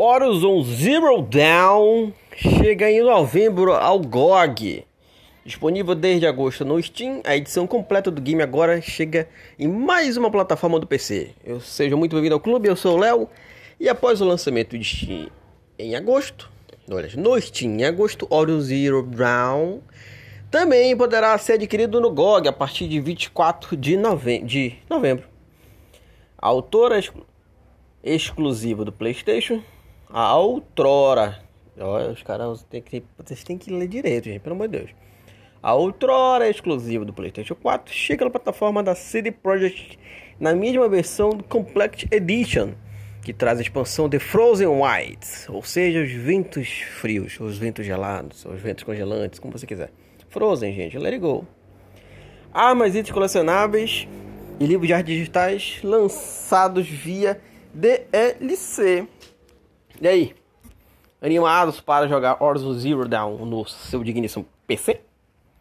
Horizon Zero Dawn chega em novembro ao GOG. Disponível desde agosto no Steam, a edição completa do game agora chega em mais uma plataforma do PC. Seja muito bem-vindo ao clube, eu sou o Léo. E após o lançamento de Steam em agosto, Horizon Zero Dawn também poderá ser adquirido no GOG a partir de 24 de novembro. A autora exclusiva do PlayStation, a outrora, olha, os caras vocês têm que ler direito, gente, pelo amor de Deus. A outrora exclusiva do PlayStation 4 chega na plataforma da CD Projekt na mesma versão do Complete Edition, que traz a expansão de Frozen White, ou seja, os ventos frios, os ventos gelados, os ventos congelantes, como você quiser. Frozen, gente, let it go. Armas, itens colecionáveis e livros de arte digitais lançados via DLC. E aí? Animados para jogar Horizon Zero Dawn no seu digníssimo PC?